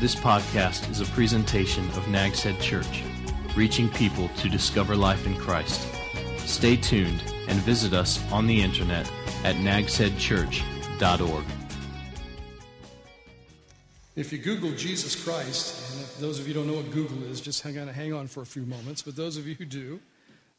This podcast is a presentation of Nags Head Church, reaching people to discover life in Christ. Stay tuned and visit us on the internet at nagsheadchurch.org. If you Google Jesus Christ, and if those of you who don't know what Google is, just hang on for a few moments. But those of you who do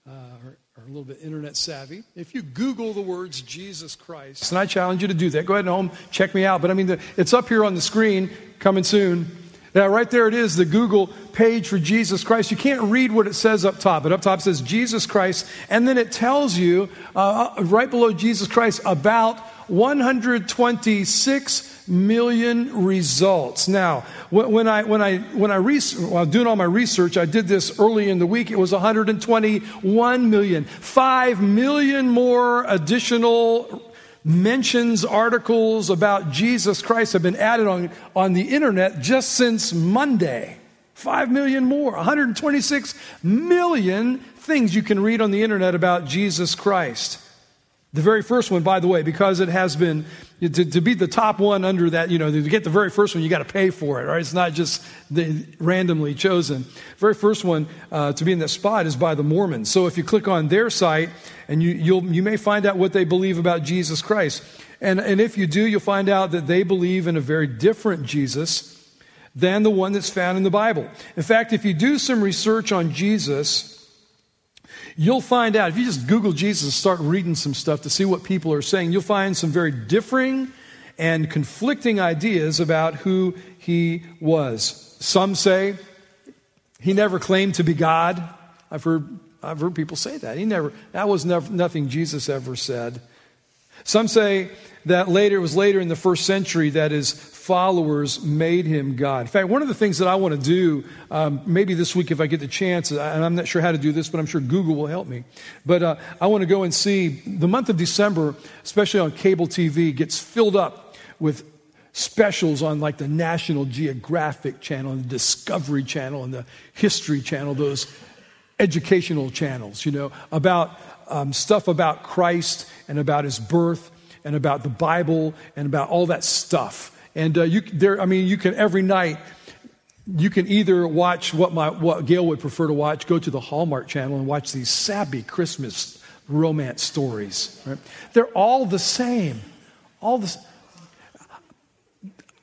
are a little bit internet savvy, if you Google the words Jesus Christ, and I challenge you to do that. Go ahead and home, check me out. But I mean, it's up here on the screen, coming soon. Now, right there it is, the Google page for Jesus Christ. You can't read what it says up top. It up top says Jesus Christ, and then it tells you, right below Jesus Christ, about 126 million results. Now, when I doing all my research, I did this early in the week. It was 121 million, 5 million more additional mentions, articles about Jesus Christ have been added on the internet just since Monday. 5 million more, 126 million things you can read on the internet about Jesus Christ. The very first one, by the way, because it has been, to be the top one under that, to get the very first one, you got to pay for it, right? It's not just randomly chosen. Very first one to be in that spot is by the Mormons. So if you click on their site, and you may find out what they believe about Jesus Christ. And if you do, you'll find out that they believe in a very different Jesus than the one that's found in the Bible. In fact, if you do some research on Jesus, you'll find out, if you just Google Jesus and start reading some stuff to see what people are saying, you'll find some very differing and conflicting ideas about who he was. Some say he never claimed to be God. I've heard people say that. Nothing Jesus ever said. Some say that it was later in the first century that his followers made him God. In fact, one of the things that I want to do, maybe this week if I get the chance, and I'm not sure how to do this, but I'm sure Google will help me. But I want to go and see, the month of December, especially on cable TV, gets filled up with specials on like the National Geographic Channel, and the Discovery Channel, and the History Channel, those educational channels, about stuff about Christ and about his birth, and about the Bible, and about all that stuff. And every night, you can either watch what Gail would prefer to watch, go to the Hallmark Channel and watch these sappy Christmas romance stories. Right? They're all the same.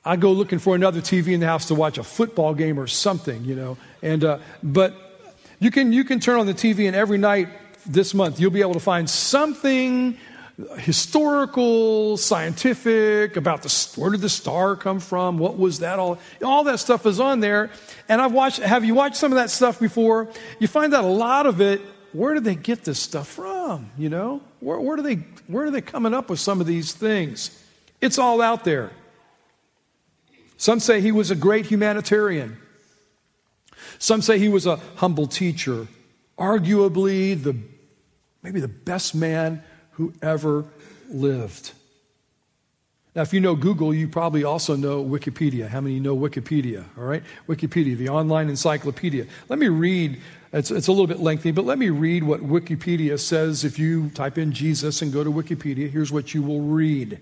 I go looking for another TV in the house to watch a football game or something, And but you can turn on the TV, and every night this month you'll be able to find something historical, scientific, about where did the star come from, what was that, all that stuff is on there. And have you watched some of that stuff before? You find out a lot of it, where did they get this stuff from, Where are they coming up with some of these things? It's all out there. Some say he was a great humanitarian. Some say he was a humble teacher, arguably maybe the best man who ever lived. Now, if you know Google, you probably also know Wikipedia. How many know Wikipedia? All right? Wikipedia, the online encyclopedia. Let me read, it's a little bit lengthy, but let me read what Wikipedia says. If you type in Jesus and go to Wikipedia, here's what you will read.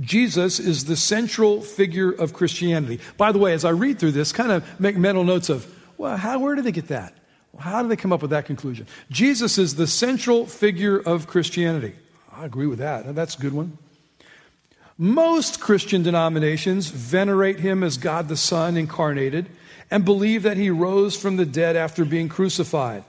Jesus is the central figure of Christianity. By the way, as I read through this, kind of make mental notes of, where did they get that? How do they come up with that conclusion? Jesus is the central figure of Christianity. I agree with that. That's a good one. Most Christian denominations venerate him as God the Son incarnated and believe that he rose from the dead after being crucified.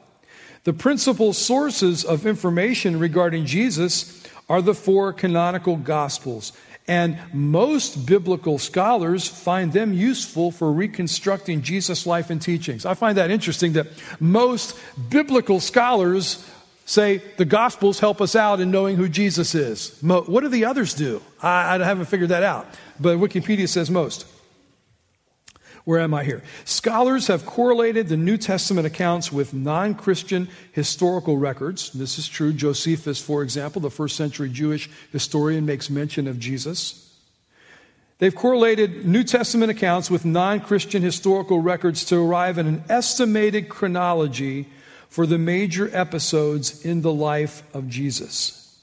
The principal sources of information regarding Jesus are the four canonical Gospels, and most biblical scholars find them useful for reconstructing Jesus' life and teachings. I find that interesting that most biblical scholars say the Gospels help us out in knowing who Jesus is. What do the others do? I haven't figured that out, but Wikipedia says most. Where am I here? Scholars have correlated the New Testament accounts with non-Christian historical records. This is true. Josephus, for example, the first century Jewish historian, makes mention of Jesus. They've correlated New Testament accounts with non-Christian historical records to arrive at an estimated chronology for the major episodes in the life of Jesus.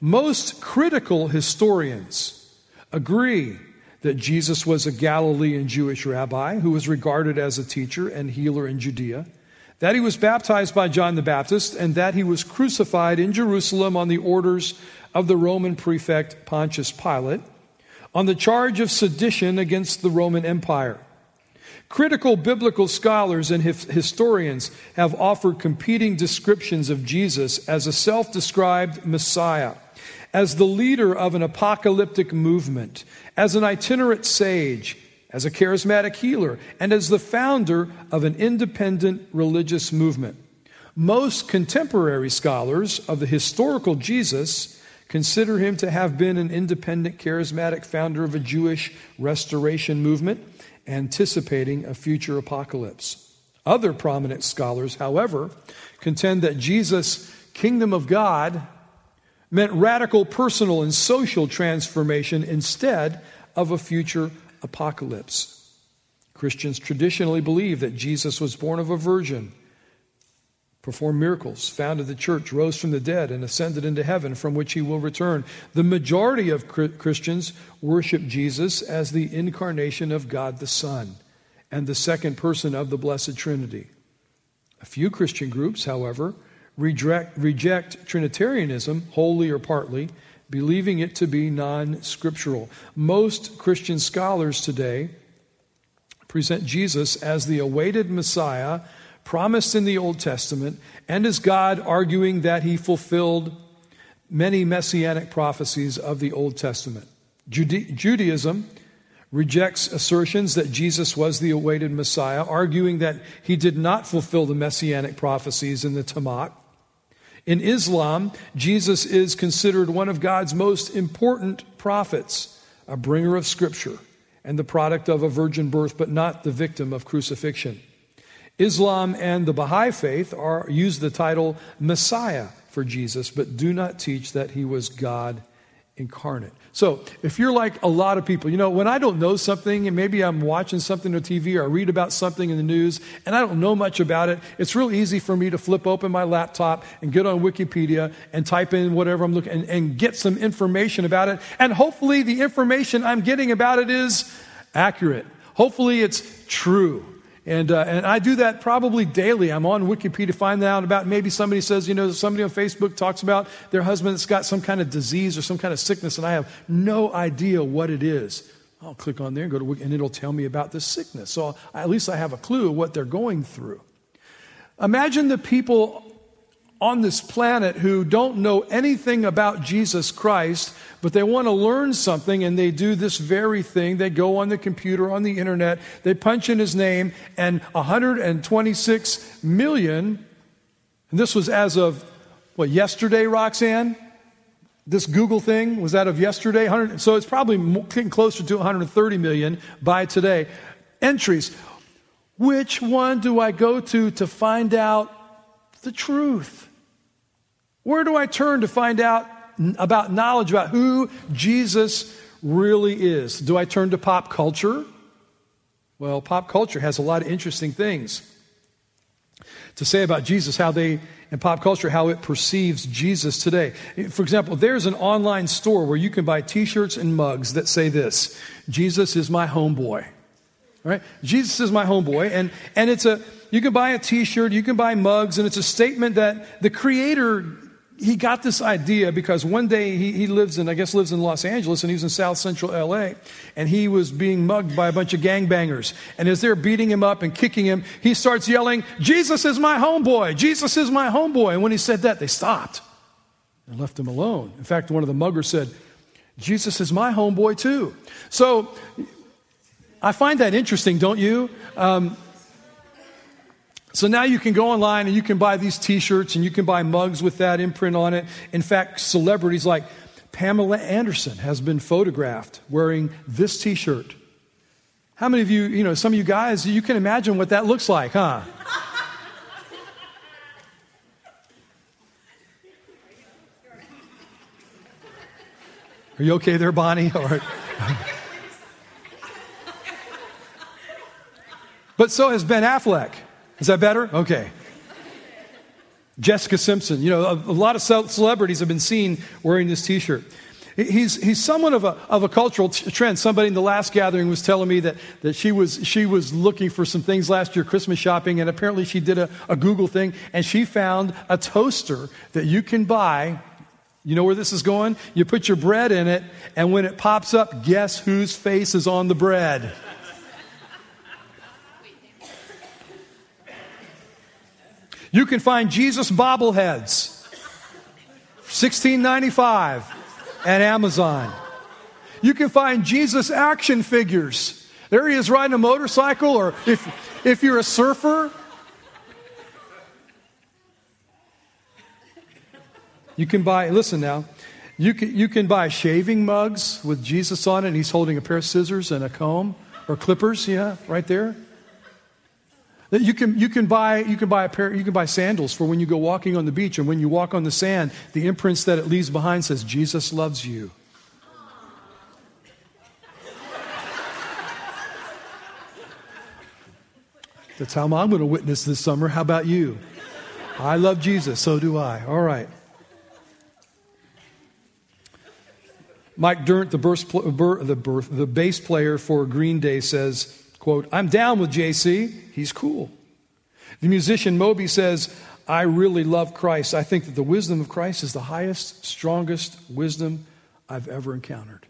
Most critical historians agree that Jesus was a Galilean Jewish rabbi who was regarded as a teacher and healer in Judea, that he was baptized by John the Baptist, and that he was crucified in Jerusalem on the orders of the Roman prefect Pontius Pilate on the charge of sedition against the Roman Empire. Critical biblical scholars and historians have offered competing descriptions of Jesus as a self-described Messiah, as the leader of an apocalyptic movement, as an itinerant sage, as a charismatic healer, and as the founder of an independent religious movement. Most contemporary scholars of the historical Jesus consider him to have been an independent, charismatic founder of a Jewish restoration movement, anticipating a future apocalypse. Other prominent scholars, however, contend that Jesus' kingdom of God meant radical personal and social transformation instead of a future apocalypse. Christians traditionally believe that Jesus was born of a virgin, performed miracles, founded the church, rose from the dead, and ascended into heaven, from which he will return. The majority of Christians worship Jesus as the incarnation of God the Son and the second person of the Blessed Trinity. A few Christian groups, however, reject Trinitarianism wholly or partly, believing it to be non-scriptural. Most Christian scholars today present Jesus as the awaited Messiah promised in the Old Testament and as God, arguing that he fulfilled many messianic prophecies of the Old Testament. Judaism rejects assertions that Jesus was the awaited Messiah, arguing that he did not fulfill the messianic prophecies in the Tanakh. In Islam, Jesus is considered one of God's most important prophets, a bringer of scripture and the product of a virgin birth, but not the victim of crucifixion. Islam and the Baha'i faith use the title Messiah for Jesus, but do not teach that he was God incarnate. So if you're like a lot of people, when I don't know something, and maybe I'm watching something on TV or I read about something in the news and I don't know much about it, it's real easy for me to flip open my laptop and get on Wikipedia and type in whatever I'm looking and get some information about it. And hopefully the information I'm getting about it is accurate. Hopefully it's true. And I do that probably daily. I'm on Wikipedia to find out about, maybe somebody says, somebody on Facebook talks about their husband that's got some kind of disease or some kind of sickness, and I have no idea what it is. I'll click on there and go to Wikipedia, and it'll tell me about this sickness. So at least I have a clue what they're going through. Imagine the people on this planet who don't know anything about Jesus Christ, but they want to learn something, and they do this very thing. They go on the computer, on the internet, they punch in his name, and 126 million, and this was as of, yesterday, Roxanne? This Google thing, was that of yesterday? So it's probably getting closer to 130 million by today. Entries. Which one do I go to find out the truth? Where do I turn to find out about knowledge about who Jesus really is? Do I turn to pop culture? Well, pop culture has a lot of interesting things to say about Jesus, how it perceives Jesus today. For example, there's an online store where you can buy t-shirts and mugs that say this: Jesus is my homeboy. All right? Jesus is my homeboy. And you can buy a t-shirt, you can buy mugs, and it's a statement that the creator, he got this idea because one day he lives in Los Angeles, and he was in South Central LA, and he was being mugged by a bunch of gangbangers. And as they're beating him up and kicking him, he starts yelling, "Jesus is my homeboy, Jesus is my homeboy." And when he said that, they stopped and left him alone. In fact, one of the muggers said, "Jesus is my homeboy too." So I find that interesting, don't you? So now you can go online and you can buy these t-shirts and you can buy mugs with that imprint on it. In fact, celebrities like Pamela Anderson has been photographed wearing this t-shirt. How many of you, some of you guys, you can imagine what that looks like, huh? Are you okay there, Bonnie? All right. But so has Ben Affleck. Is that better? Okay. Jessica Simpson. A lot of celebrities have been seen wearing this t-shirt. He's somewhat of a cultural trend. Somebody in the last gathering was telling me that she was looking for some things last year, Christmas shopping, and apparently she did a Google thing, and she found a toaster that you can buy. You know where this is going? You put your bread in it, and when it pops up, guess whose face is on the bread? You can find Jesus bobbleheads, $16.95 at Amazon. You can find Jesus action figures. There he is riding a motorcycle, or if you're a surfer, you can buy, listen now, you can buy shaving mugs with Jesus on it, and he's holding a pair of scissors and a comb, or clippers, yeah, right there. You can buy sandals for when you go walking on the beach, and when you walk on the sand, the imprints that it leaves behind says, Jesus loves you. That's how I'm going to witness this summer. How about you? I love Jesus, so do I. All right. Mike Dirnt, the bass player for Green Day, says, quote, I'm down with JC. He's cool. The musician Moby says, I really love Christ. I think that the wisdom of Christ is the highest, strongest wisdom I've ever encountered.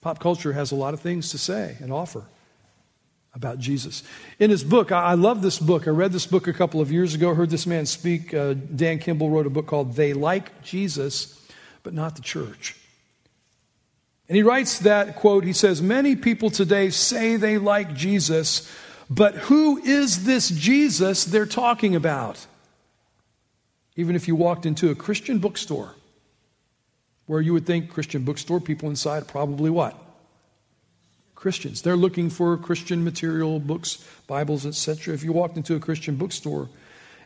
Pop culture has a lot of things to say and offer about Jesus. In his book, I love this book. I read this book a couple of years ago, heard this man speak. Dan Kimball wrote a book called They Like Jesus, But Not the Church. And he writes that, quote, he says, many people today say they like Jesus, but who is this Jesus they're talking about? Even if you walked into a Christian bookstore, where you would think Christian bookstore people inside probably what? Christians. They're looking for Christian material, books, Bibles, etc. If you walked into a Christian bookstore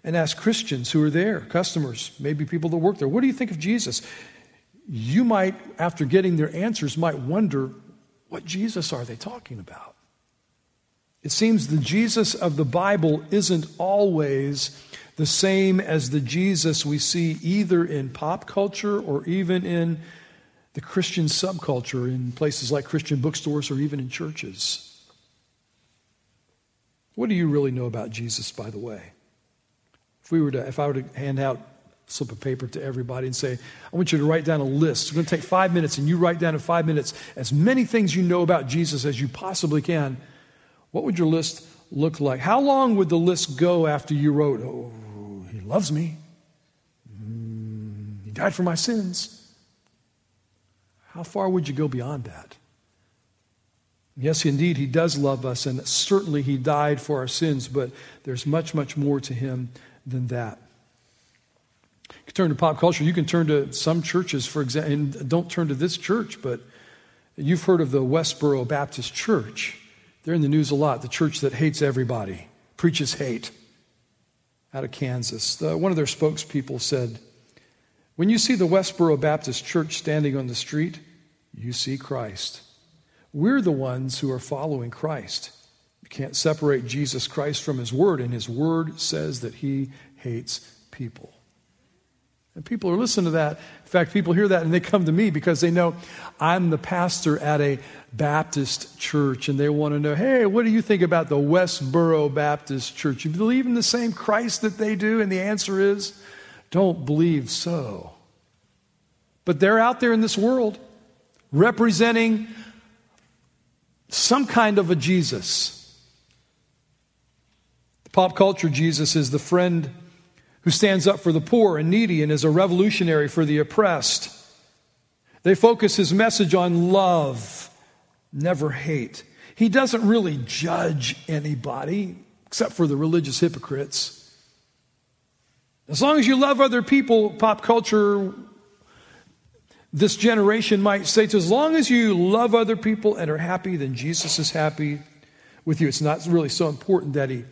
and asked Christians who are there, customers, maybe people that work there, what do you think of Jesus? You might, after getting their answers, might wonder, what Jesus are they talking about? It seems the Jesus of the Bible isn't always the same as the Jesus we see either in pop culture or even in the Christian subculture, in places like Christian bookstores or even in churches. What do you really know about Jesus, by the way? If I were to hand out slip of paper to everybody and say, I want you to write down a list. It's going to take 5 minutes, and you write down in 5 minutes as many things you know about Jesus as you possibly can. What would your list look like? How long would the list go after you wrote, oh, he loves me. He died for my sins. How far would you go beyond that? Yes, indeed, he does love us, and certainly he died for our sins, but there's much, much more to him than that. You can turn to pop culture. You can turn to some churches, for example, and don't turn to this church, but you've heard of the Westboro Baptist Church. They're in the news a lot, the church that hates everybody, preaches hate, out of Kansas. One of their spokespeople said, when you see the Westboro Baptist Church standing on the street, you see Christ. We're the ones who are following Christ. You can't separate Jesus Christ from his word, and his word says that he hates people. And people are listening to that. In fact, people hear that and they come to me because they know I'm the pastor at a Baptist church, and they want to know, hey, what do you think about the Westboro Baptist Church? You believe in the same Christ that they do? And the answer is, don't believe so. But they're out there in this world representing some kind of a Jesus. The pop culture Jesus is the friend who stands up for the poor and needy and is a revolutionary for the oppressed. They focus his message on love, never hate. He doesn't really judge anybody, except for the religious hypocrites. As long as you love other people, pop culture, this generation might say to, as long as you love other people and are happy, then Jesus is happy with you. It's not really so important that he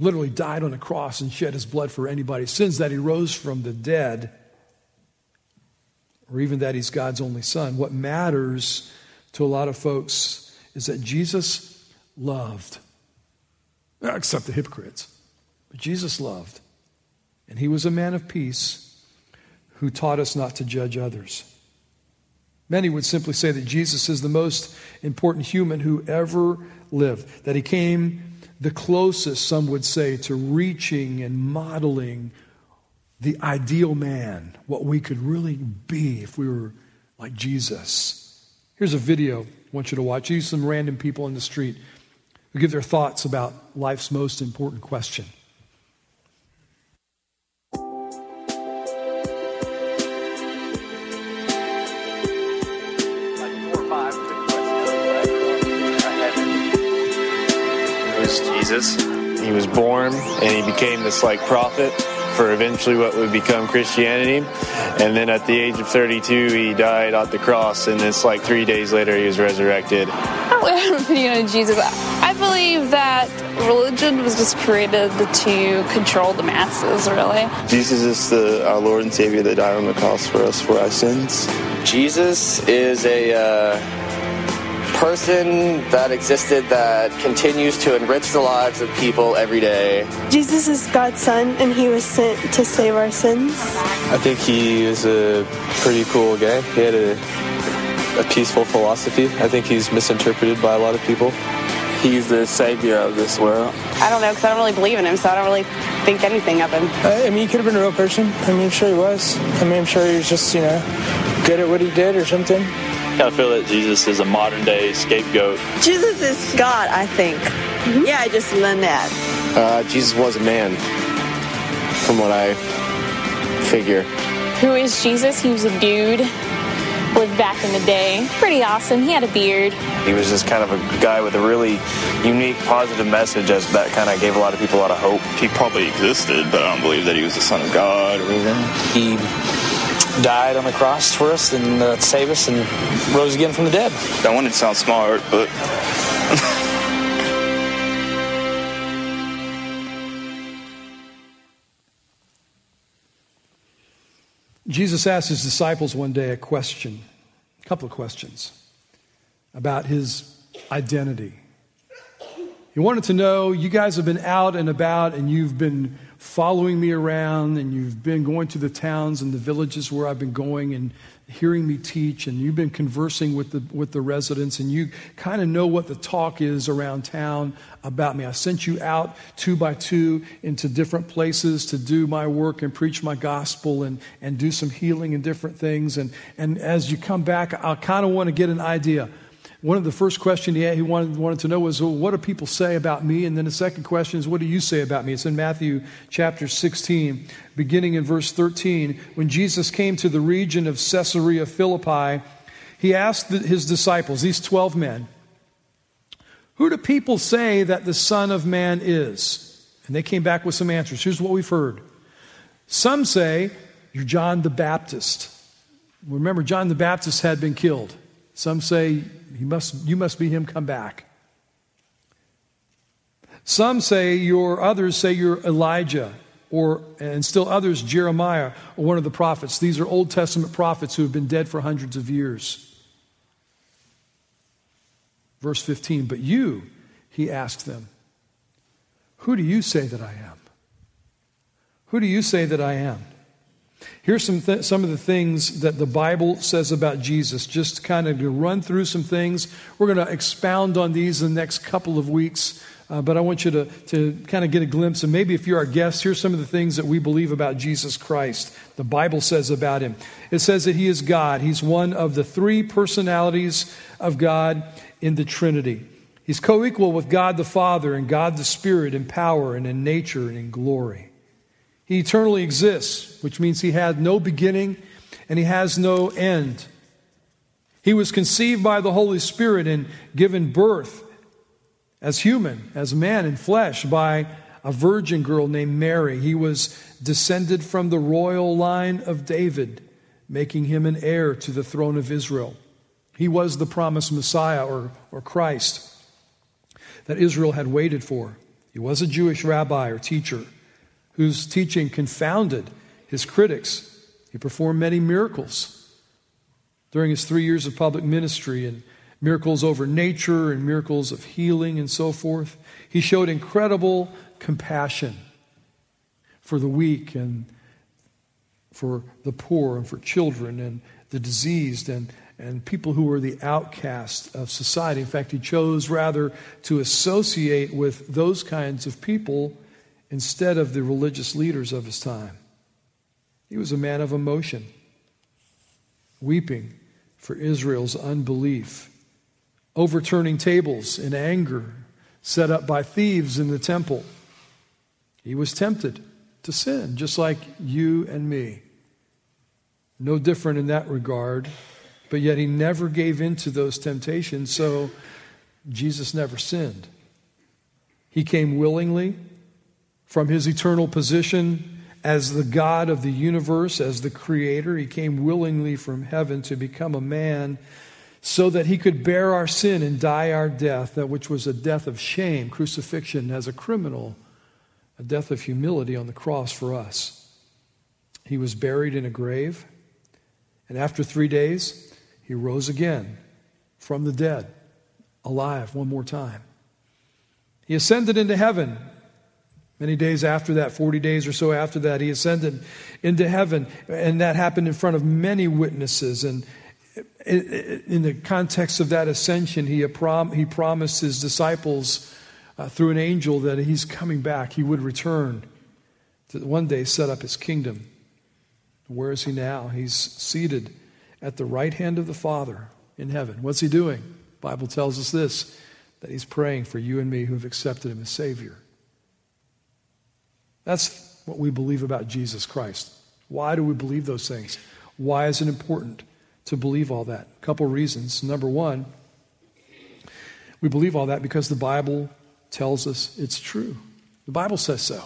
literally died on a cross and shed his blood for anybody's sins, that he rose from the dead, or even that he's God's only son. What matters to a lot of folks is that Jesus loved, except the hypocrites, but Jesus loved. And he was a man of peace who taught us not to judge others. Many would simply say that Jesus is the most important human who ever lived, that he came the closest, some would say, to reaching and modeling the ideal man, what we could really be if we were like Jesus. Here's a video I want you to watch. Here's some random people in the street who give their thoughts about life's most important question. Jesus. He was born and he became this like prophet for eventually what would become Christianity. And then at the age of 32, he died on the cross, and it's like 3 days later he was resurrected. I'm opinion on Jesus. I believe that religion was just created to control the masses, really. Jesus is our Lord and Savior that died on the cross for us for our sins. Jesus is a person that existed that continues to enrich the lives of people every day. Jesus is God's son, and he was sent to save our sins. I think he is a pretty cool guy. He had a peaceful philosophy. I think he's misinterpreted by a lot of people. He's the savior of this world. I don't know, because I don't really believe in him, so I don't really think anything of him. I mean, he could have been a real person. I mean, I'm sure he was. I mean, I'm sure he was just, good at what he did or something. I feel that Jesus is a modern-day scapegoat. Jesus is God, I think. Mm-hmm. Yeah, I just learned that. Jesus was a man, from what I figure. Who is Jesus? He was a dude. Lived back in the day. Pretty awesome. He had a beard. He was just kind of a guy with a really unique, positive message, as that kind of gave a lot of people a lot of hope. He probably existed, but I don't believe that he was the son of God or anything. He died on the cross for us and to save us, and rose again from the dead. That one didn't sound smart, but... Jesus asked his disciples one day a couple of questions, about his identity. He wanted to know, you guys have been out and about, and you've been following me around, and you've been going to the towns and the villages where I've been going and hearing me teach, and you've been conversing with the residents, and you kind of know what the talk is around town about me. I sent you out 2 by 2 into different places to do my work and preach my gospel and do some healing and different things. And as you come back, I kind of want to get an idea. One of the first questions he wanted to know was, well, what do people say about me? And then the second question is, what do you say about me? It's in Matthew chapter 16, beginning in verse 13. When Jesus came to the region of Caesarea Philippi, he asked his disciples, these 12 men, who do people say that the Son of Man is? And they came back with some answers. Here's what we've heard. Some say, you're John the Baptist. Remember, John the Baptist had been killed. Some say, you must be him, come back. Some say others say you're Elijah, and still others Jeremiah, or one of the prophets. These are Old Testament prophets who have been dead for hundreds of years. Verse 15, but you, he asked them, who do you say that I am? Who do you say that I am? Here's some of the things that the Bible says about Jesus. Just kind of to run through some things. We're going to expound on these in the next couple of weeks. But I want you to kind of get a glimpse. And maybe if you're our guest, here's some of the things that we believe about Jesus Christ. The Bible says about him. It says that he is God. He's one of the three personalities of God in the Trinity. He's co-equal with God the Father and God the Spirit in power and in nature and in glory. He eternally exists, which means he had no beginning and he has no end. He was conceived by the Holy Spirit and given birth as human, as man in flesh, by a virgin girl named Mary. He was descended from the royal line of David, making him an heir to the throne of Israel. He was the promised Messiah or Christ that Israel had waited for. He was a Jewish rabbi or teacher whose teaching confounded his critics. He performed many miracles during his 3 years of public ministry, and miracles over nature and miracles of healing and so forth. He showed incredible compassion for the weak and for the poor and for children and the diseased and and people who were the outcasts of society. In fact, he chose rather to associate with those kinds of people instead of the religious leaders of his time. He was a man of emotion, weeping for Israel's unbelief, overturning tables in anger set up by thieves in the temple. He was tempted to sin, just like you and me. No different in that regard, but yet he never gave in to those temptations, so Jesus never sinned. He came willingly from his eternal position as the God of the universe, as the creator. He came willingly from heaven to become a man so that he could bear our sin and die our death, that which was a death of shame, crucifixion as a criminal, a death of humility on the cross for us. He was buried in a grave, and after 3 days, he rose again from the dead, alive one more time. He ascended into heaven. Many days after that, 40 days or so after that, he ascended into heaven. And that happened in front of many witnesses. And in the context of that ascension, he promised his disciples through an angel that he's coming back. He would return to one day set up his kingdom. Where is he now? He's seated at the right hand of the Father in heaven. What's he doing? The Bible tells us this, that he's praying for you and me who have accepted him as Savior. That's what we believe about Jesus Christ. Why do we believe those things? Why is it important to believe all that? A couple reasons. Number one, we believe all that because the Bible tells us it's true. The Bible says so.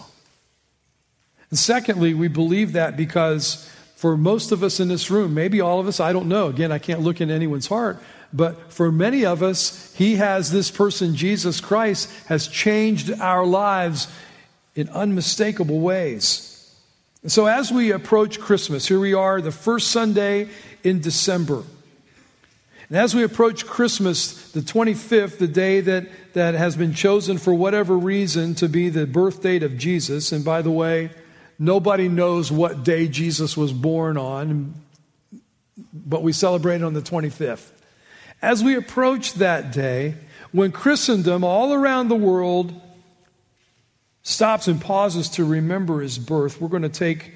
And secondly, we believe that because for most of us in this room, maybe all of us, I don't know. Again, I can't look into anyone's heart. But for many of us, this person, Jesus Christ, has changed our lives in unmistakable ways. And so as we approach Christmas, here we are, the first Sunday in December. And as we approach Christmas, the 25th, the day that has been chosen for whatever reason to be the birth date of Jesus, and by the way, nobody knows what day Jesus was born on, but we celebrate on the 25th. As we approach that day, when Christendom all around the world stops and pauses to remember his birth, we're going to take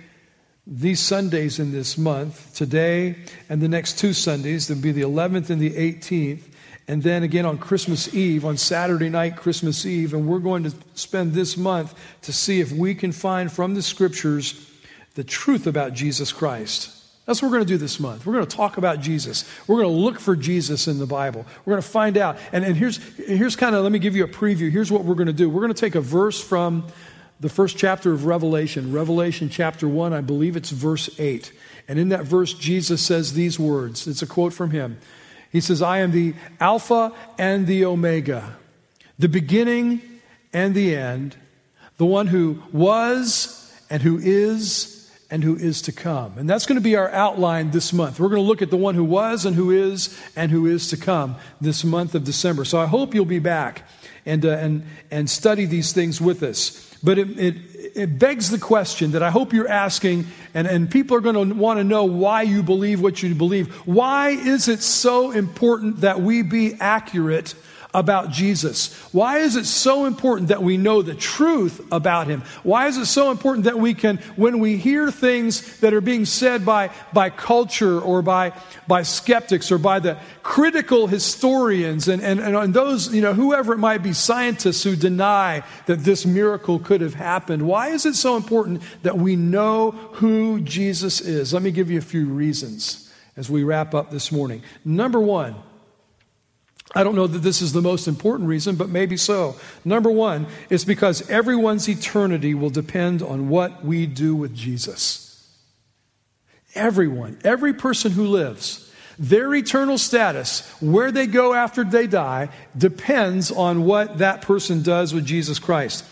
these Sundays in this month, today and the next two Sundays, that'll be the 11th and the 18th, and then again on Christmas Eve, on Saturday night, Christmas Eve, and we're going to spend this month to see if we can find from the Scriptures the truth about Jesus Christ. That's what we're going to do this month. We're going to talk about Jesus. We're going to look for Jesus in the Bible. We're going to find out. And here's kind of, let me give you a preview. Here's what we're going to do. We're going to take a verse from the first chapter of Revelation. Revelation chapter 1, I believe it's verse 8. And in that verse, Jesus says these words. It's a quote from him. He says, "I am the Alpha and the Omega, the beginning and the end, the one who was and who is and who is to come." And that's going to be our outline this month. We're going to look at the one who was and who is to come this month of December. So I hope you'll be back and study these things with us. But it begs the question that I hope you're asking, and people are going to want to know why you believe what you believe. Why is it so important that we be accurate about Jesus? Why is it so important that we know the truth about him? Why is it so important that we can, when we hear things that are being said by culture or by skeptics or by the critical historians and those, whoever it might be, scientists who deny that this miracle could have happened? Why is it so important that we know who Jesus is? Let me give you a few reasons as we wrap up this morning. Number one, I don't know that this is the most important reason, but maybe so. Number one, it's because everyone's eternity will depend on what we do with Jesus. Everyone, every person who lives, their eternal status, where they go after they die, depends on what that person does with Jesus Christ.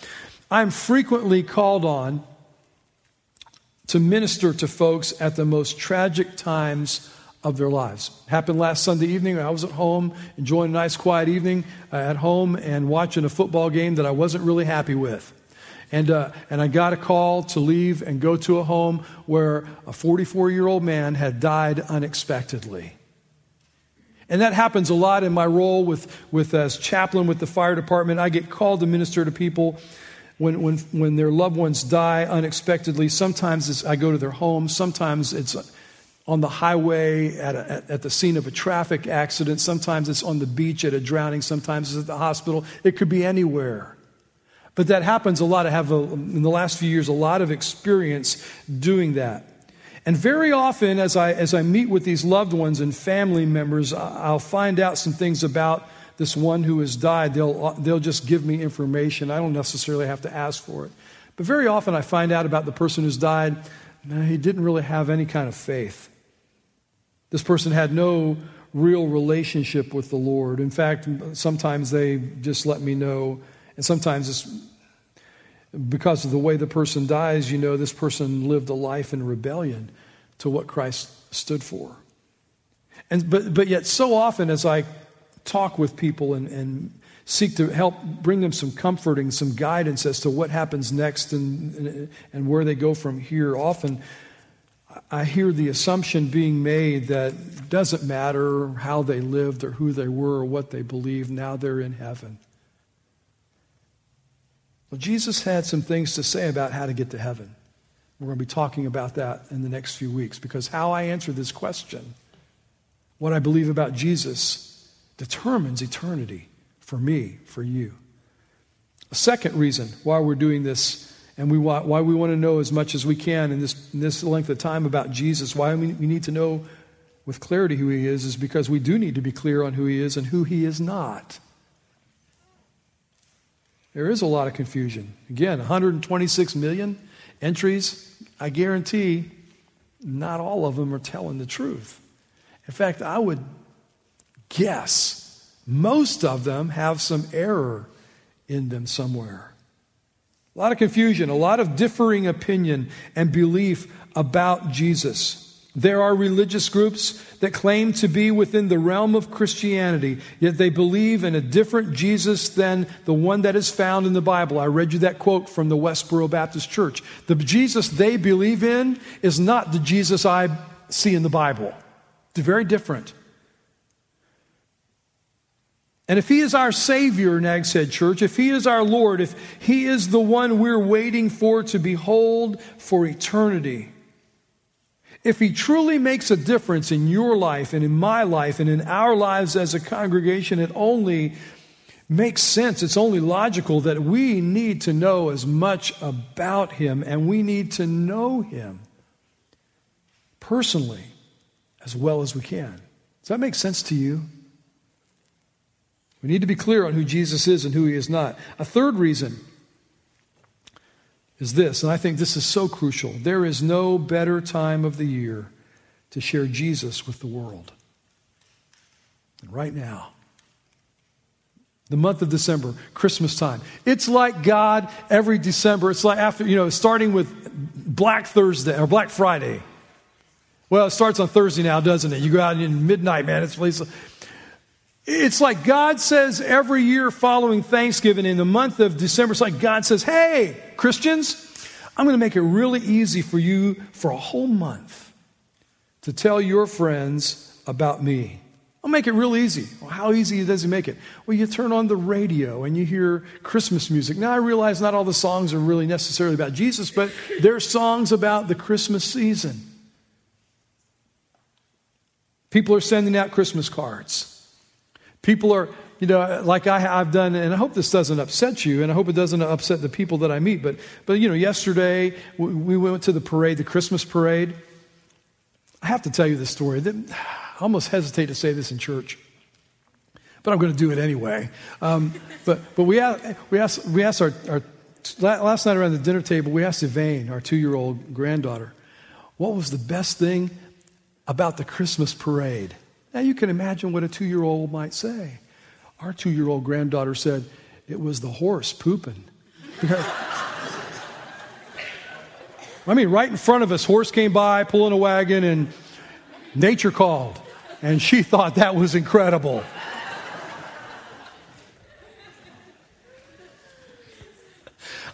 I'm frequently called on to minister to folks at the most tragic times of their lives. It happened last Sunday evening. I was at home enjoying a nice quiet evening at home and watching a football game that I wasn't really happy with. And I got a call to leave and go to a home where a 44-year-old man had died unexpectedly. And that happens a lot in my role as chaplain with the fire department. I get called to minister to people when their loved ones die unexpectedly. Sometimes I go to their home. Sometimes it's on the highway at the scene of a traffic accident. Sometimes it's on the beach at a drowning. Sometimes it's at the hospital. It could be anywhere. But that happens a lot. I have, in the last few years, a lot of experience doing that. And very often, as I meet with these loved ones and family members, I'll find out some things about this one who has died. They'll just give me information. I don't necessarily have to ask for it. But very often I find out about the person who's died, he didn't really have any kind of faith. This person had no real relationship with the Lord. In fact, sometimes they just let me know, and sometimes it's because of the way the person dies, this person lived a life in rebellion to what Christ stood for. But yet so often as I talk with people and seek to help bring them some comfort and some guidance as to what happens next and where they go from here, often I hear the assumption being made that it doesn't matter how they lived or who they were or what they believed, now they're in heaven. Well, Jesus had some things to say about how to get to heaven. We're going to be talking about that in the next few weeks, because how I answer this question, what I believe about Jesus, determines eternity for me, for you. A second reason why we're doing this, and why we want to know as much as we can in this length of time about Jesus, why we need to know with clarity who he is because we do need to be clear on who he is and who he is not. There is a lot of confusion. Again, 126 million entries. I guarantee not all of them are telling the truth. In fact, I would guess most of them have some error in them somewhere. A lot of confusion, a lot of differing opinion and belief about Jesus. There are religious groups that claim to be within the realm of Christianity, yet they believe in a different Jesus than the one that is found in the Bible. I read you that quote from the Westboro Baptist Church. The Jesus they believe in is not the Jesus I see in the Bible. It's very different. And if he is our Savior, Nags Head Church, if he is our Lord, if he is the one we're waiting for to behold for eternity, if he truly makes a difference in your life and in my life and in our lives as a congregation, it only makes sense, it's only logical that we need to know as much about him, and we need to know him personally as well as we can. Does that make sense to you? We need to be clear on who Jesus is and who he is not. A third reason is this, and I think this is so crucial. There is no better time of the year to share Jesus with the world than right now. The month of December, Christmas time. It's like God every December. It's like after, starting with Black Thursday or Black Friday. Well, it starts on Thursday now, doesn't it? You go out in midnight, man. It's like God says every year following Thanksgiving in the month of December, it's like God says, hey, Christians, I'm going to make it really easy for you for a whole month to tell your friends about me. I'll make it real easy. Well, how easy does he make it? Well, you turn on the radio and you hear Christmas music. Now, I realize not all the songs are really necessarily about Jesus, but they're songs about the Christmas season. People are sending out Christmas cards. People are, like I've done, and I hope this doesn't upset you, and I hope it doesn't upset the people that I meet. But yesterday we went to the parade, the Christmas parade. I have to tell you this story. I almost hesitate to say this in church, but I'm going to do it anyway. But we asked our last night around the dinner table, we asked Yvain, our 2-year-old granddaughter, what was the best thing about the Christmas parade? Now, you can imagine what a 2-year-old might say. Our 2-year-old granddaughter said, it was the horse pooping. Right in front of us, horse came by, pulling a wagon, and nature called. And she thought that was incredible.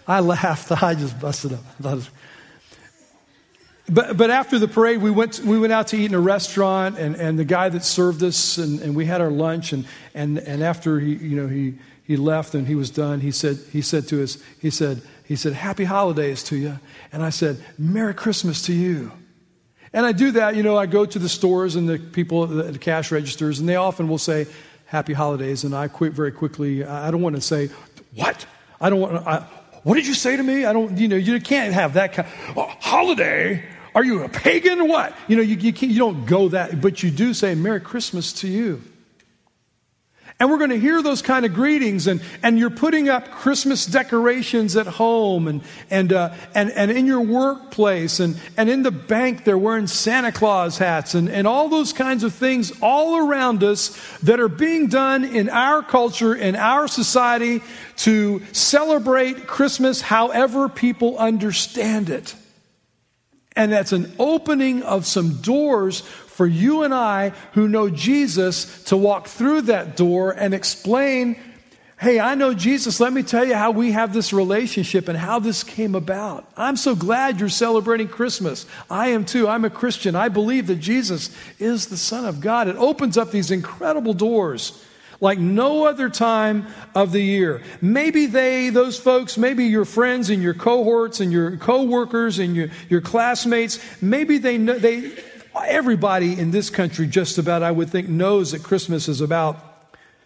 I laughed. I just busted up. But after the parade, we went out to eat in a restaurant, and the guy that served us, and we had our lunch, and after he left and he was done, he said to us, "Happy holidays to you," and I said, "Merry Christmas to you." And I do that, I go to the stores and the people at the cash registers, and they often will say, "Happy holidays," and I quit very quickly. I don't want to say, "What?" What did you say to me? I don't, you can't have that kind of, holiday. Are you a pagan? What? You don't go that, but you do say Merry Christmas to you. And we're going to hear those kind of greetings, and you're putting up Christmas decorations at home and in your workplace and in the bank they're wearing Santa Claus hats and all those kinds of things all around us that are being done in our culture, in our society, to celebrate Christmas however people understand it. And that's an opening of some doors for you and I who know Jesus to walk through that door and explain, hey, I know Jesus. Let me tell you how we have this relationship and how this came about. I'm so glad you're celebrating Christmas. I am too. I'm a Christian. I believe that Jesus is the Son of God. It opens up these incredible doors like no other time of the year. Maybe those folks, maybe your friends and your cohorts and your coworkers and your classmates, maybe they everybody in this country just about, I would think, knows that Christmas is about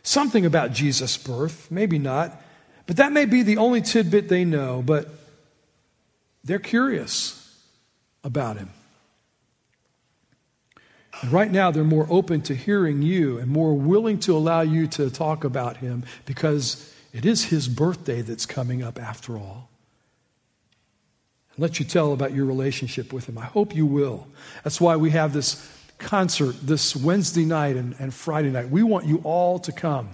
something about Jesus' birth. Maybe not. But that may be the only tidbit they know. But they're curious about him. And right now, they're more open to hearing you and more willing to allow you to talk about him because it is his birthday that's coming up after all. Let you tell about your relationship with him. I hope you will. That's why we have this concert this Wednesday night and Friday night. We want you all to come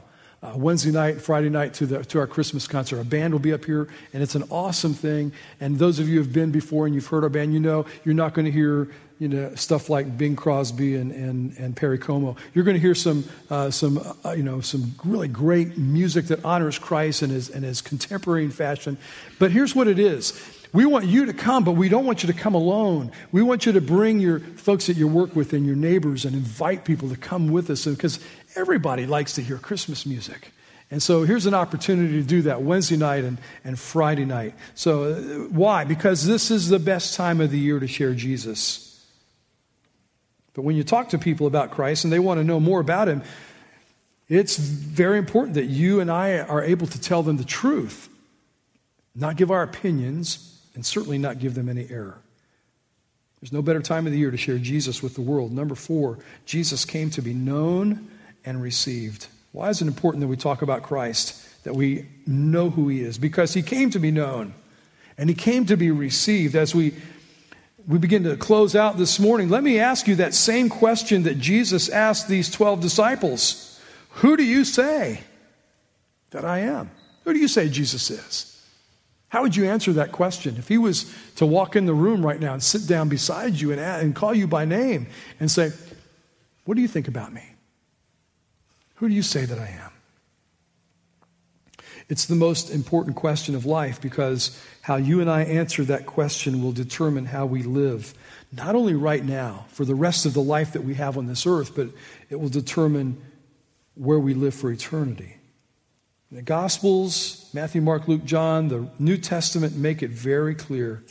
Wednesday night and Friday night to our Christmas concert. Our band will be up here, and it's an awesome thing. And those of you who have been before and you've heard our band, you're not going to hear stuff like Bing Crosby and Perry Como. You're going to hear some really great music that honors Christ in his contemporary fashion. But here's what it is. We want you to come, but we don't want you to come alone. We want you to bring your folks that you work with and your neighbors and invite people to come with us because everybody likes to hear Christmas music. And so here's an opportunity to do that Wednesday night and Friday night. So why? Because this is the best time of the year to share Jesus. But when you talk to people about Christ and they want to know more about him, it's very important that you and I are able to tell them the truth, not give our opinions, and certainly not give them any error. There's no better time of the year to share Jesus with the world. Number 4, Jesus came to be known and received. Why is it important that we talk about Christ, that we know who he is? Because he came to be known and he came to be received. As we begin to close out this morning, let me ask you that same question that Jesus asked these 12 disciples. Who do you say that I am? Who do you say Jesus is? How would you answer that question? If he was to walk in the room right now and sit down beside you and call you by name and say, what do you think about me? Who do you say that I am? It's the most important question of life because how you and I answer that question will determine how we live, not only right now, for the rest of the life that we have on this earth, but it will determine where we live for eternity. The Gospels, Matthew, Mark, Luke, John, the New Testament make it very clear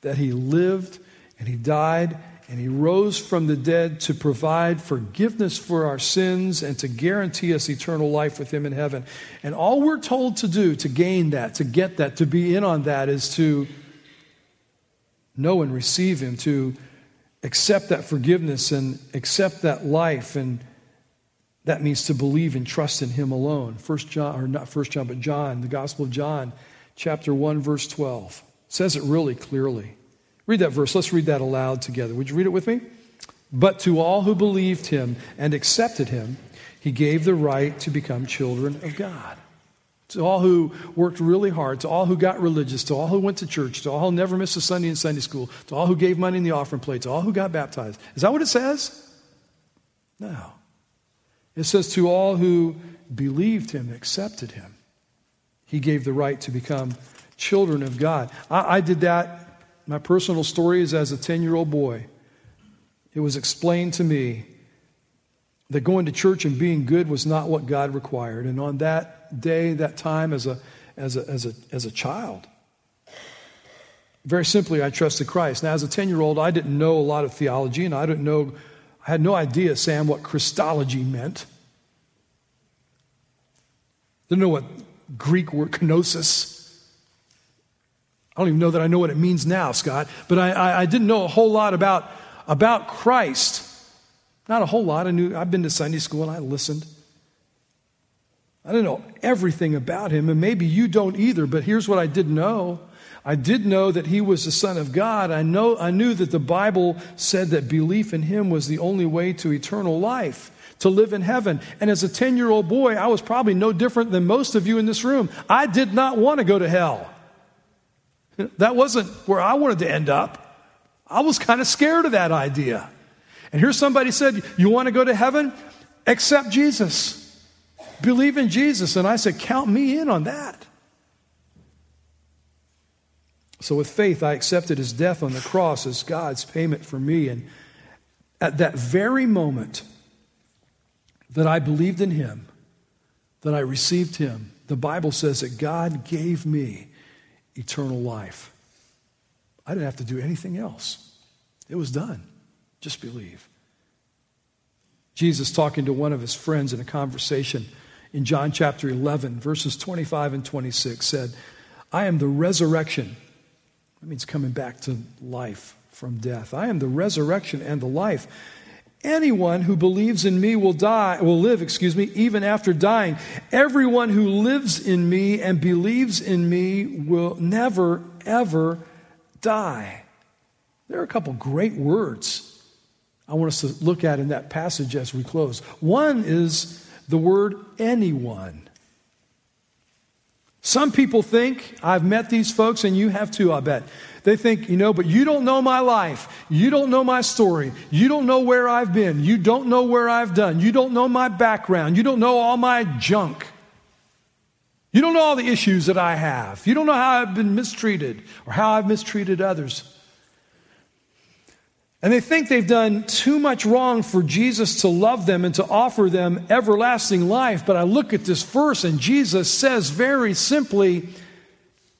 that he lived and he died and he rose from the dead to provide forgiveness for our sins and to guarantee us eternal life with him in heaven. And all we're told to do to gain that, to get that, to be in on that is to know and receive him, to accept that forgiveness and accept that life, and that means to believe and trust in him alone. John, the Gospel of John, chapter 1, verse 12, says it really clearly. Read that verse. Let's read that aloud together. Would you read it with me? But to all who believed him and accepted him, he gave the right to become children of God. To all who worked really hard, to all who got religious, to all who went to church, to all who never missed a Sunday in Sunday school, to all who gave money in the offering plate, to all who got baptized. Is that what it says? No. It says to all who believed him, accepted him, he gave the right to become children of God. I did that My personal story is as a 10-year-old boy. It was explained to me that going to church and being good was not what God required. And on that day, that time, as a child, very simply, I trusted Christ. Now, as a 10-year-old, I didn't know a lot of theology, and I had no idea, Sam, what Christology meant. Didn't know what Greek word kenosis. I don't even know that I know what it means now, Scott. But I didn't know a whole lot about Christ. Not a whole lot. I've been to Sunday school and I listened. I didn't know everything about him, and maybe you don't either, but here's what I did know. I did know that he was the Son of God. I knew that the Bible said that belief in him was the only way to eternal life, to live in heaven. And as a 10-year-old boy, I was probably no different than most of you in this room. I did not want to go to hell. That wasn't where I wanted to end up. I was kind of scared of that idea. And here somebody said, you want to go to heaven? Accept Jesus. Believe in Jesus. And I said, count me in on that. So with faith, I accepted his death on the cross as God's payment for me. And at that very moment that I believed in him, that I received him, the Bible says that God gave me eternal life. I didn't have to do anything else. It was done. Just believe. Jesus, talking to one of his friends in a conversation in John chapter 11, verses 25 and 26, said, I am the resurrection. That means coming back to life from death. I am the resurrection and the life. Anyone who believes in me will live, even after dying. Everyone who lives in me and believes in me will never, ever die. There are a couple great words I want us to look at in that passage as we close. One is the word anyone. Some people think, I've met these folks, and you have too, I bet. They think, but you don't know my life. You don't know my story. You don't know where I've been. You don't know where I've done. You don't know my background. You don't know all my junk. You don't know all the issues that I have. You don't know how I've been mistreated or how I've mistreated others. And they think they've done too much wrong for Jesus to love them and to offer them everlasting life. But I look at this verse and Jesus says very simply,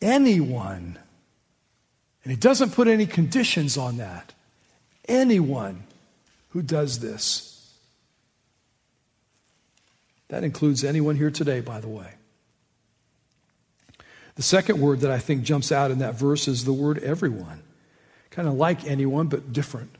anyone. And he doesn't put any conditions on that. Anyone who does this. That includes anyone here today, by the way. The second word that I think jumps out in that verse is the word everyone. Kind of like anyone, but different.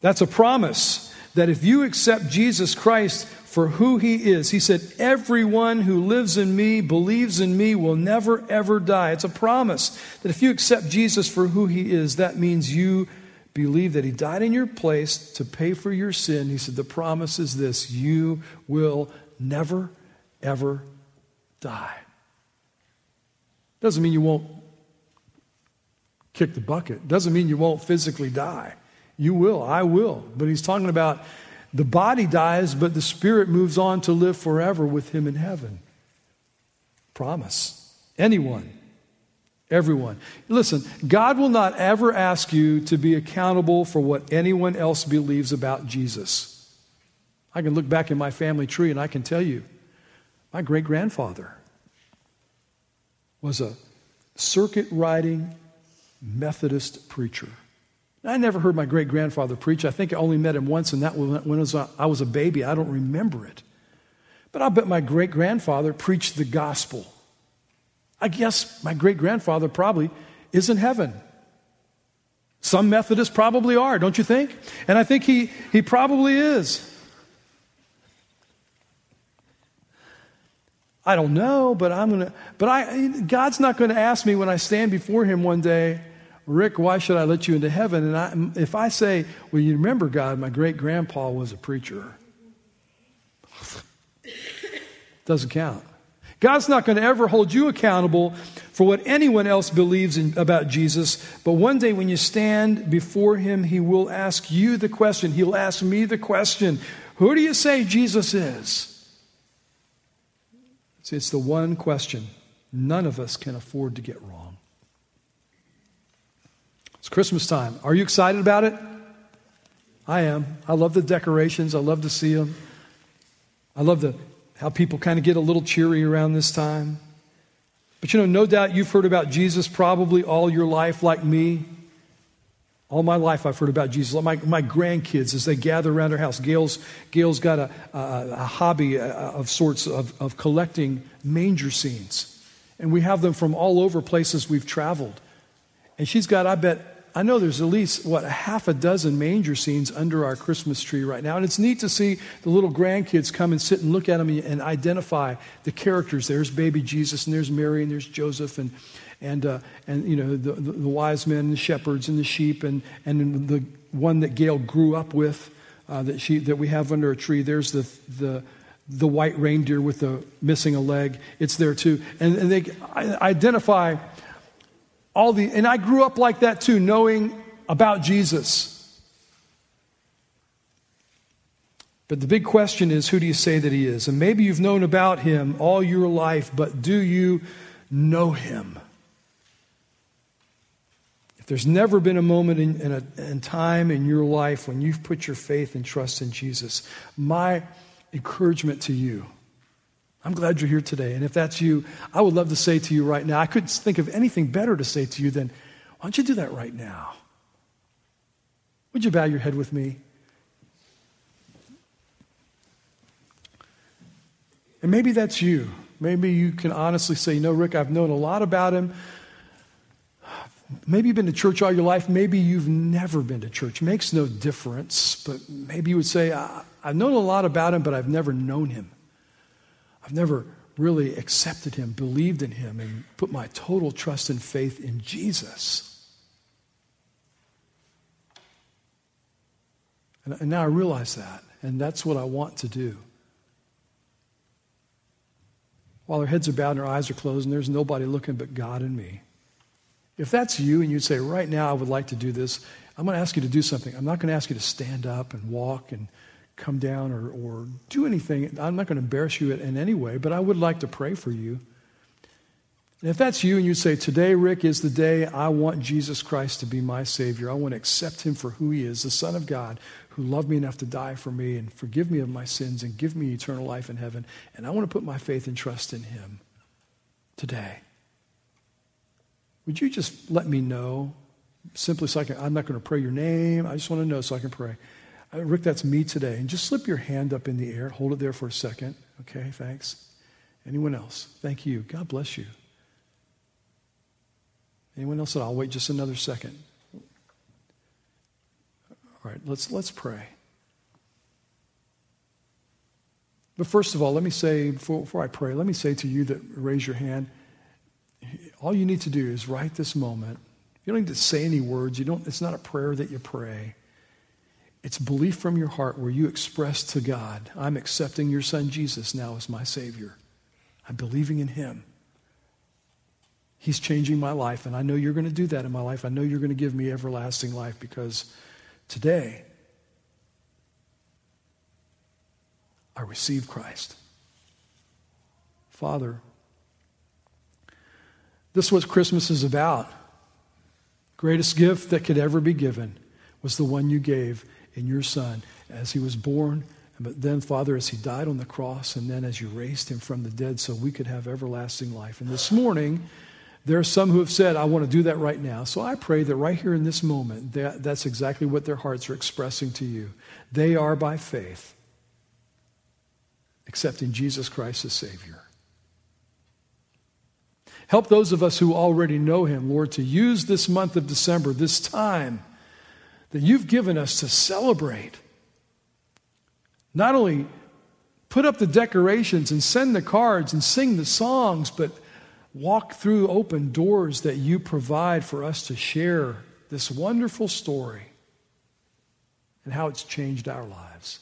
That's a promise that if you accept Jesus Christ for who he is, he said, everyone who lives in me, believes in me, will never, ever die. It's a promise that if you accept Jesus for who he is, that means you believe that he died in your place to pay for your sin. He said, the promise is this, you will never, ever die. Doesn't mean you won't kick the bucket. Doesn't mean you won't physically die. You will. I will. But he's talking about the body dies, but the spirit moves on to live forever with him in heaven. Promise. Anyone. Everyone. Listen, God will not ever ask you to be accountable for what anyone else believes about Jesus. I can look back in my family tree and I can tell you, my great-grandfather was a circuit-riding Methodist preacher. I never heard my great-grandfather preach. I think I only met him once, and that was when I was a baby. I don't remember it. But I bet my great-grandfather preached the gospel. I guess my great-grandfather probably is in heaven. Some Methodists probably are, don't you think? And I think he probably is. I don't know, but God's not going to ask me when I stand before him one day, Rick, why should I let you into heaven? And if I say, well, you remember, God, my great-grandpa was a preacher. Doesn't count. God's not going to ever hold you accountable for what anyone else believes about Jesus. But one day when you stand before him, he will ask you the question. He'll ask me the question, who do you say Jesus is? See, it's the one question none of us can afford to get wrong. It's Christmas time. Are you excited about it? I am. I love the decorations. I love to see them. I love how people kind of get a little cheery around this time. But, no doubt you've heard about Jesus probably all your life, like me. All my life I've heard about Jesus. My grandkids, as they gather around our house, Gail's got a hobby of sorts of collecting manger scenes. And we have them from all over places we've traveled. And she's got, I know there's at least, half a dozen manger scenes under our Christmas tree right now. And it's neat to see the little grandkids come and sit and look at them and identify the characters. There's baby Jesus, and there's Mary, and there's Joseph, and the wise men, and the shepherds, and the sheep, and the one that Gail grew up with, that we have under a tree. There's the white reindeer with the missing a leg. It's there too, and they identify all the. And I grew up like that too, knowing about Jesus. But the big question is, who do you say that he is? And maybe you've known about him all your life, but do you know him? There's never been a moment in time in your life when you've put your faith and trust in Jesus. My encouragement to you, I'm glad you're here today. And if that's you, I would love to say to you right now, I couldn't think of anything better to say to you than, why don't you do that right now? Would you bow your head with me? And maybe that's you. Maybe you can honestly say, Rick, I've known a lot about him. Maybe you've been to church all your life. Maybe you've never been to church. Makes no difference. But maybe you would say, I've known a lot about him, but I've never known him. I've never really accepted him, believed in him, and put my total trust and faith in Jesus. And now I realize that, and that's what I want to do. While our heads are bowed and our eyes are closed, and there's nobody looking but God and me. If that's you and you'd say, right now I would like to do this, I'm going to ask you to do something. I'm not going to ask you to stand up and walk and come down or do anything. I'm not going to embarrass you in any way, but I would like to pray for you. And if that's you and you say, today, Rick, is the day I want Jesus Christ to be my Savior. I want to accept him for who he is, the Son of God, who loved me enough to die for me and forgive me of my sins and give me eternal life in heaven. And I want to put my faith and trust in him today. Would you just let me know, simply so I'm not going to pray your name. I just want to know so I can pray. Rick, that's me today. And just slip your hand up in the air. Hold it there for a second. Okay, thanks. Anyone else? Thank you. God bless you. Anyone else? I'll wait just another second. All right, let's pray. But first of all, let me say, before I pray, let me say to you that raise your hand, all you need to do is right this moment. You don't need to say any words. It's not a prayer that you pray. It's belief from your heart where you express to God, I'm accepting your son Jesus now as my Savior. I'm believing in him. He's changing my life, and I know you're going to do that in my life. I know you're going to give me everlasting life because today I receive Christ. Father, this is what Christmas is about. Greatest gift that could ever be given was the one you gave in your son as he was born, but then, Father, as he died on the cross, and then as you raised him from the dead so we could have everlasting life. And this morning, there are some who have said, I want to do that right now. So I pray that right here in this moment, that's exactly what their hearts are expressing to you. They are, by faith, accepting Jesus Christ as Savior. Help those of us who already know him, Lord, to use this month of December, this time that you've given us to celebrate. Not only put up the decorations and send the cards and sing the songs, but walk through open doors that you provide for us to share this wonderful story and how it's changed our lives.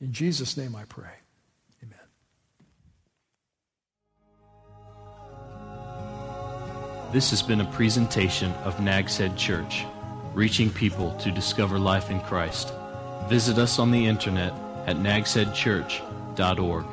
In Jesus' name I pray. This has been a presentation of Nags Head Church, reaching people to discover life in Christ. Visit us on the internet at nagsheadchurch.org.